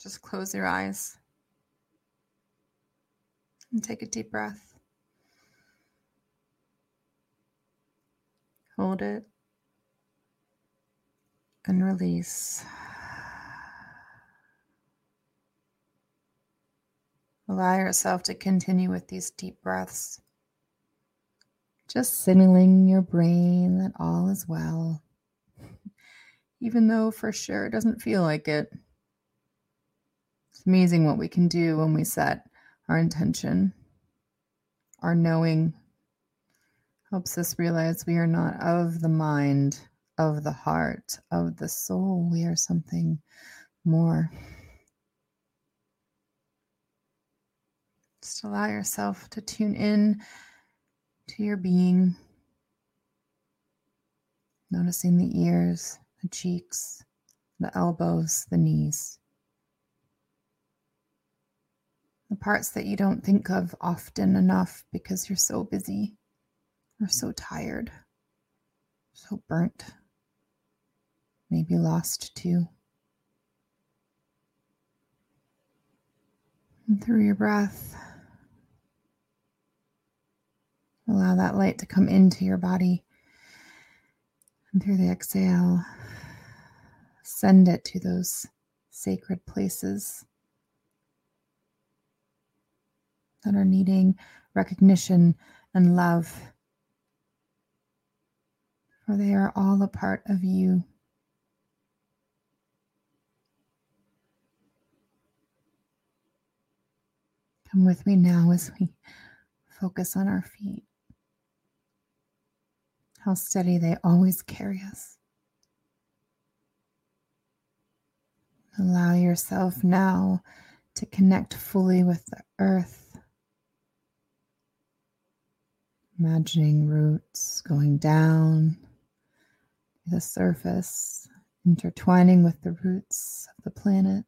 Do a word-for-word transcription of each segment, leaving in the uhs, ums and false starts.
Just close your eyes and take a deep breath. Hold it and release. Allow yourself to continue with these deep breaths, just signaling your brain that all is well, even though for sure it doesn't feel like it. It's amazing what we can do when we set our intention. Our knowing helps us realize we are not of the mind, of the heart, of the soul. We are something more. Just allow yourself to tune in to your being, noticing the ears, the cheeks, the elbows, the knees. The parts that you don't think of often enough because you're so busy, or so tired, so burnt, maybe lost too. And through your breath, allow that light to come into your body. And through the exhale, send it to those sacred places that are needing recognition and love, for they are all a part of you. Come with me now as we focus on our feet, how steady they always carry us. Allow yourself now to connect fully with the earth, imagining roots going down to the surface, intertwining with the roots of the planet,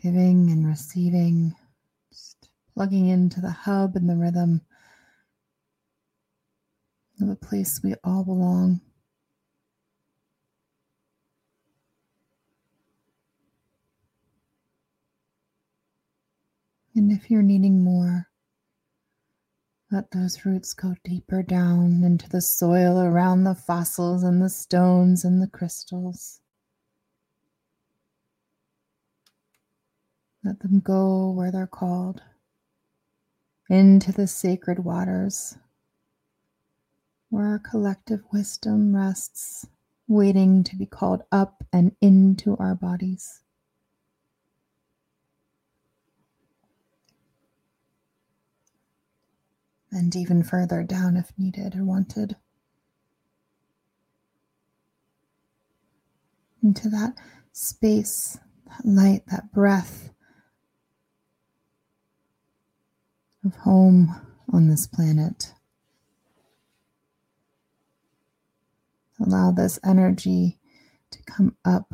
giving and receiving, just plugging into the hub and the rhythm of a place we all belong. And if you're needing more, let those roots go deeper down into the soil around the fossils and the stones and the crystals. Let them go where they're called, into the sacred waters, where our collective wisdom rests, waiting to be called up and into our bodies. And even further down if needed or wanted, into that space, that light, that breath of home on this planet. Allow this energy to come up,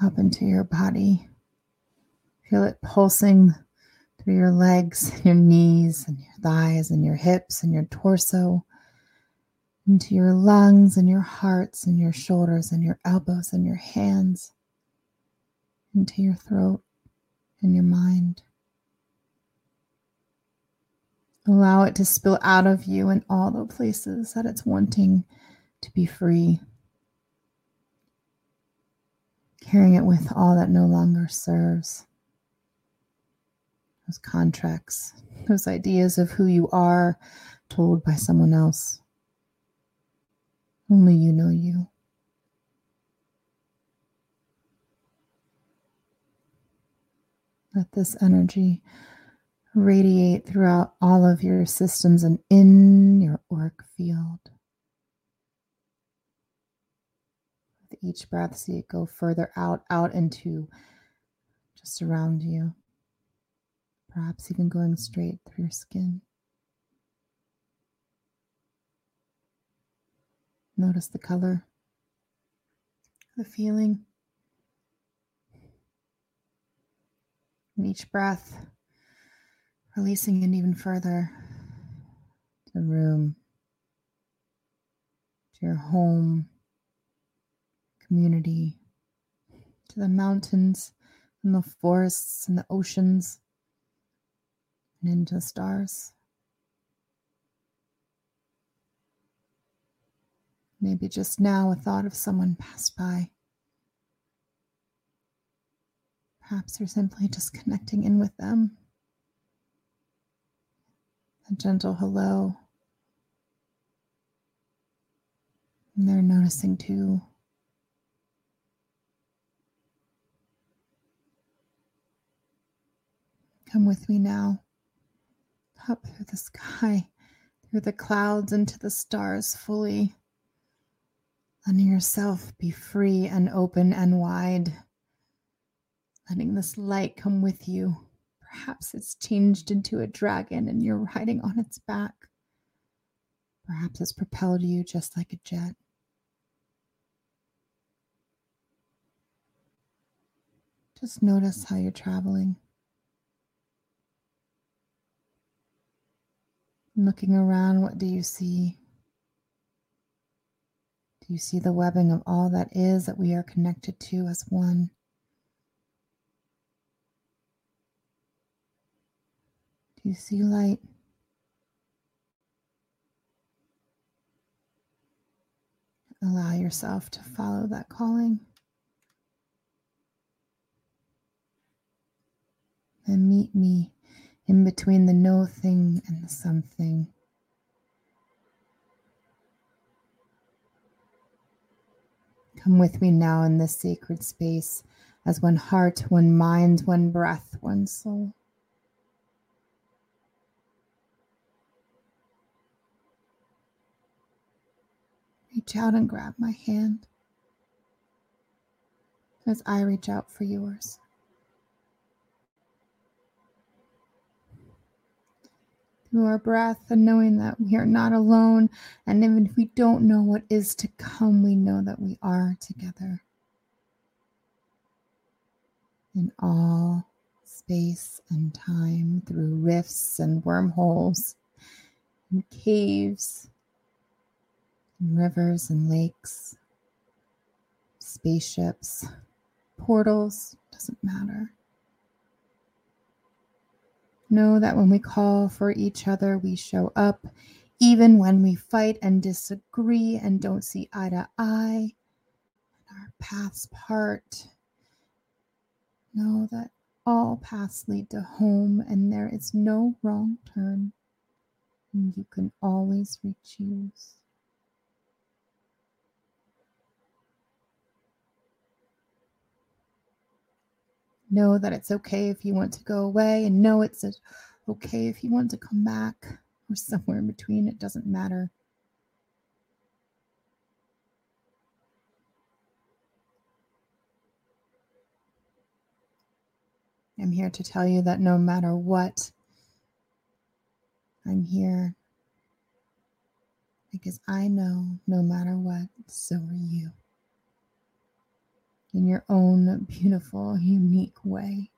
up into your body. Feel it pulsing through your legs, your knees, and your thighs, and your hips, and your torso, into your lungs, and your hearts, and your shoulders, and your elbows, and your hands, into your throat, and your mind. Allow it to spill out of you in all the places that it's wanting to be free, carrying it with all that no longer serves. Those contracts, those ideas of who you are told by someone else. Only you know you. Let this energy radiate throughout all of your systems and in your auric field. With each breath, see it go further out, out into just around you. Perhaps even going straight through your skin. Notice the color, the feeling. In each breath, releasing it even further to the room, to your home, community, to the mountains and the forests and the oceans and into the stars. Maybe just now a thought of someone passed by. Perhaps you're simply just connecting in with them. A gentle hello. And they're noticing too. Come with me now, up through the sky, through the clouds, into the stars fully. Letting yourself be free and open and wide. Letting this light come with you. Perhaps it's changed into a dragon and you're riding on its back. Perhaps it's propelled you just like a jet. Just notice how you're traveling. Looking around, what do you see? Do you see the webbing of all that is that we are connected to as one? Do you see light? Allow yourself to follow that calling and meet me in between the no thing and the something. Come with me now in this sacred space as one heart, one mind, one breath, one soul. Reach out and grab my hand as I reach out for yours. Through our breath and knowing that we are not alone, and even if we don't know what is to come, we know that we are together in all space and time, through rifts and wormholes and caves and rivers and lakes, spaceships, portals, doesn't matter. Know that when we call for each other, we show up, even when we fight and disagree and don't see eye to eye, and our paths part. Know that all paths lead to home, and there is no wrong turn, and you can always reach yours. Know that it's okay if you want to go away, and know it's okay if you want to come back, or somewhere in between. It doesn't matter. I'm here to tell you that no matter what, I'm here because I know no matter what, so are you. In your own beautiful, unique way.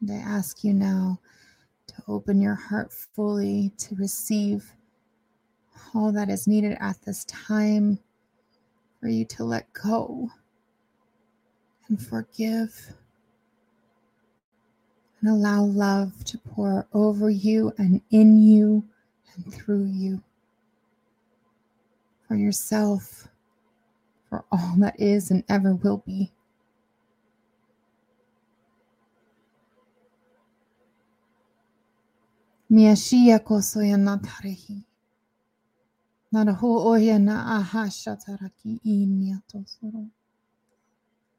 And I ask you now to open your heart fully to receive all that is needed at this time, for you to let go and forgive and allow love to pour over you and in you and through you. For yourself, for all that is and ever will be. Miashia kosoya na tarehi. Naraho oya na aha shataraki I niatosoro.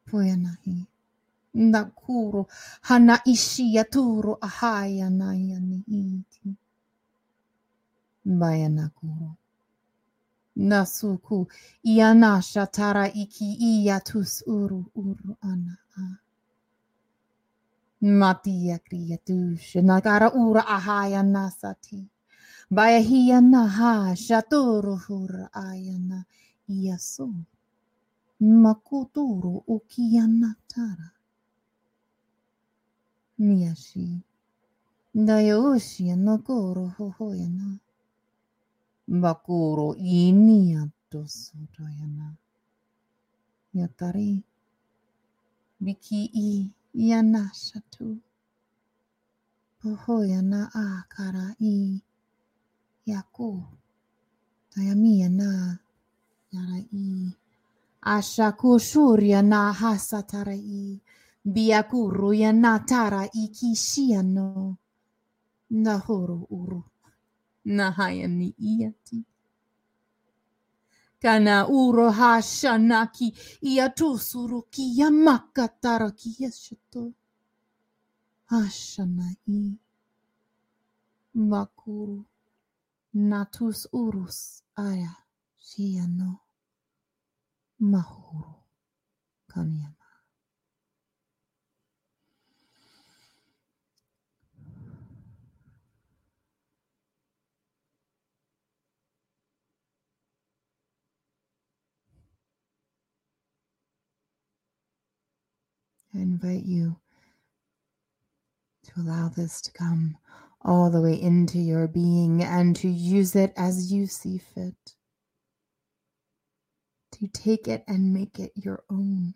Poyanahi. Ndakuro hana ishia turu ahaya na yani iti. Bayanakuro. Nasuku iana shatara iki iatus uru uru ana a matia kriatus nagara ura ahaya nasati bayahia naha shaturu hura ayana iasu makuturu ukiana tara miashi dayoshi no koro hohoyana Bakuro iniato sotoyana. Yatari. Biki i yanashatu. Pohoyana akara i yaku. Tayamiyana yara i. Ashaku shuryana hasatara i. Biakuru yanatara i kishiano. Nahoro uru. Nahayani iati. Kana uro hashanaki iatu suruki yamakataraki yeshuto. Hashanai. Makuru. Natus urus aya shiano. Mahuru. Kanyama. I invite you to allow this to come all the way into your being and to use it as you see fit. To take it and make it your own.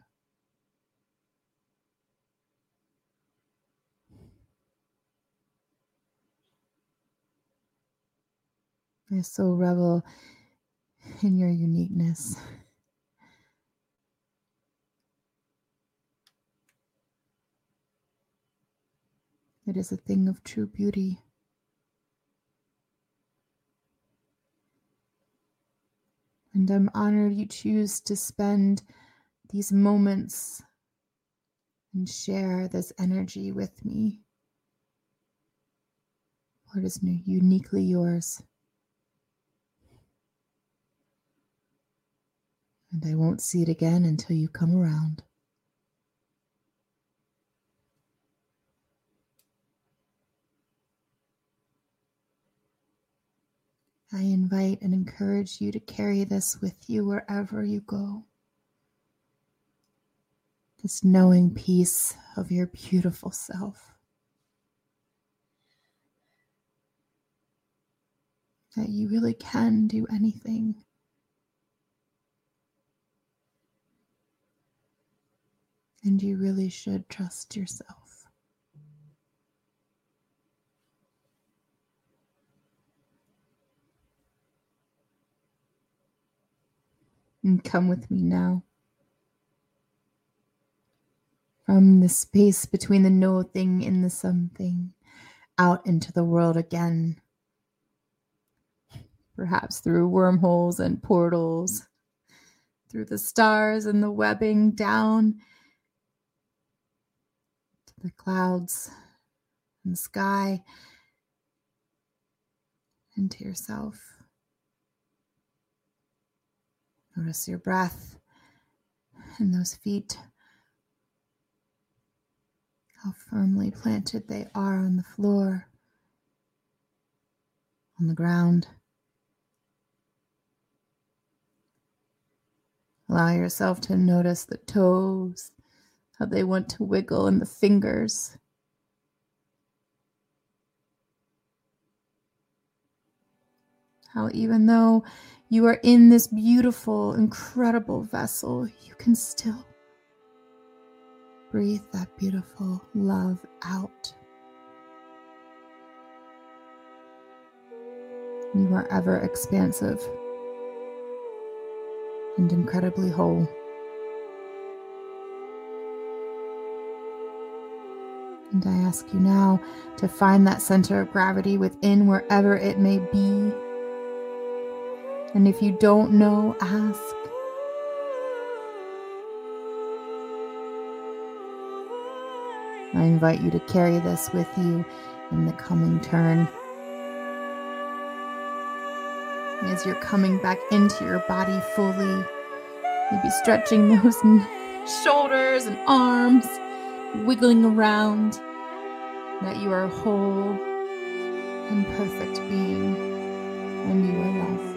I so revel in your uniqueness. It is a thing of true beauty. And I'm honored you choose to spend these moments and share this energy with me. What is uniquely yours. And I won't see it again until you come around. I invite and encourage you to carry this with you wherever you go. This knowing peace of your beautiful self. That you really can do anything. And you really should trust yourself. And come with me now. From the space between the no thing and the something, out into the world again. Perhaps through wormholes and portals, through the stars and the webbing, down to the clouds and the sky, and to yourself. Notice your breath and those feet, how firmly planted they are on the floor, on the ground. Allow yourself to notice the toes, how they want to wiggle, and the fingers. How even though you are in this beautiful, incredible vessel, you can still breathe that beautiful love out. You are ever expansive and incredibly whole. And I ask you now to find that center of gravity within, wherever it may be. And if you don't know, ask. I invite you to carry this with you in the coming turn. As you're coming back into your body fully, maybe stretching those shoulders and arms, wiggling around, that you are a whole and perfect being, and you are loved.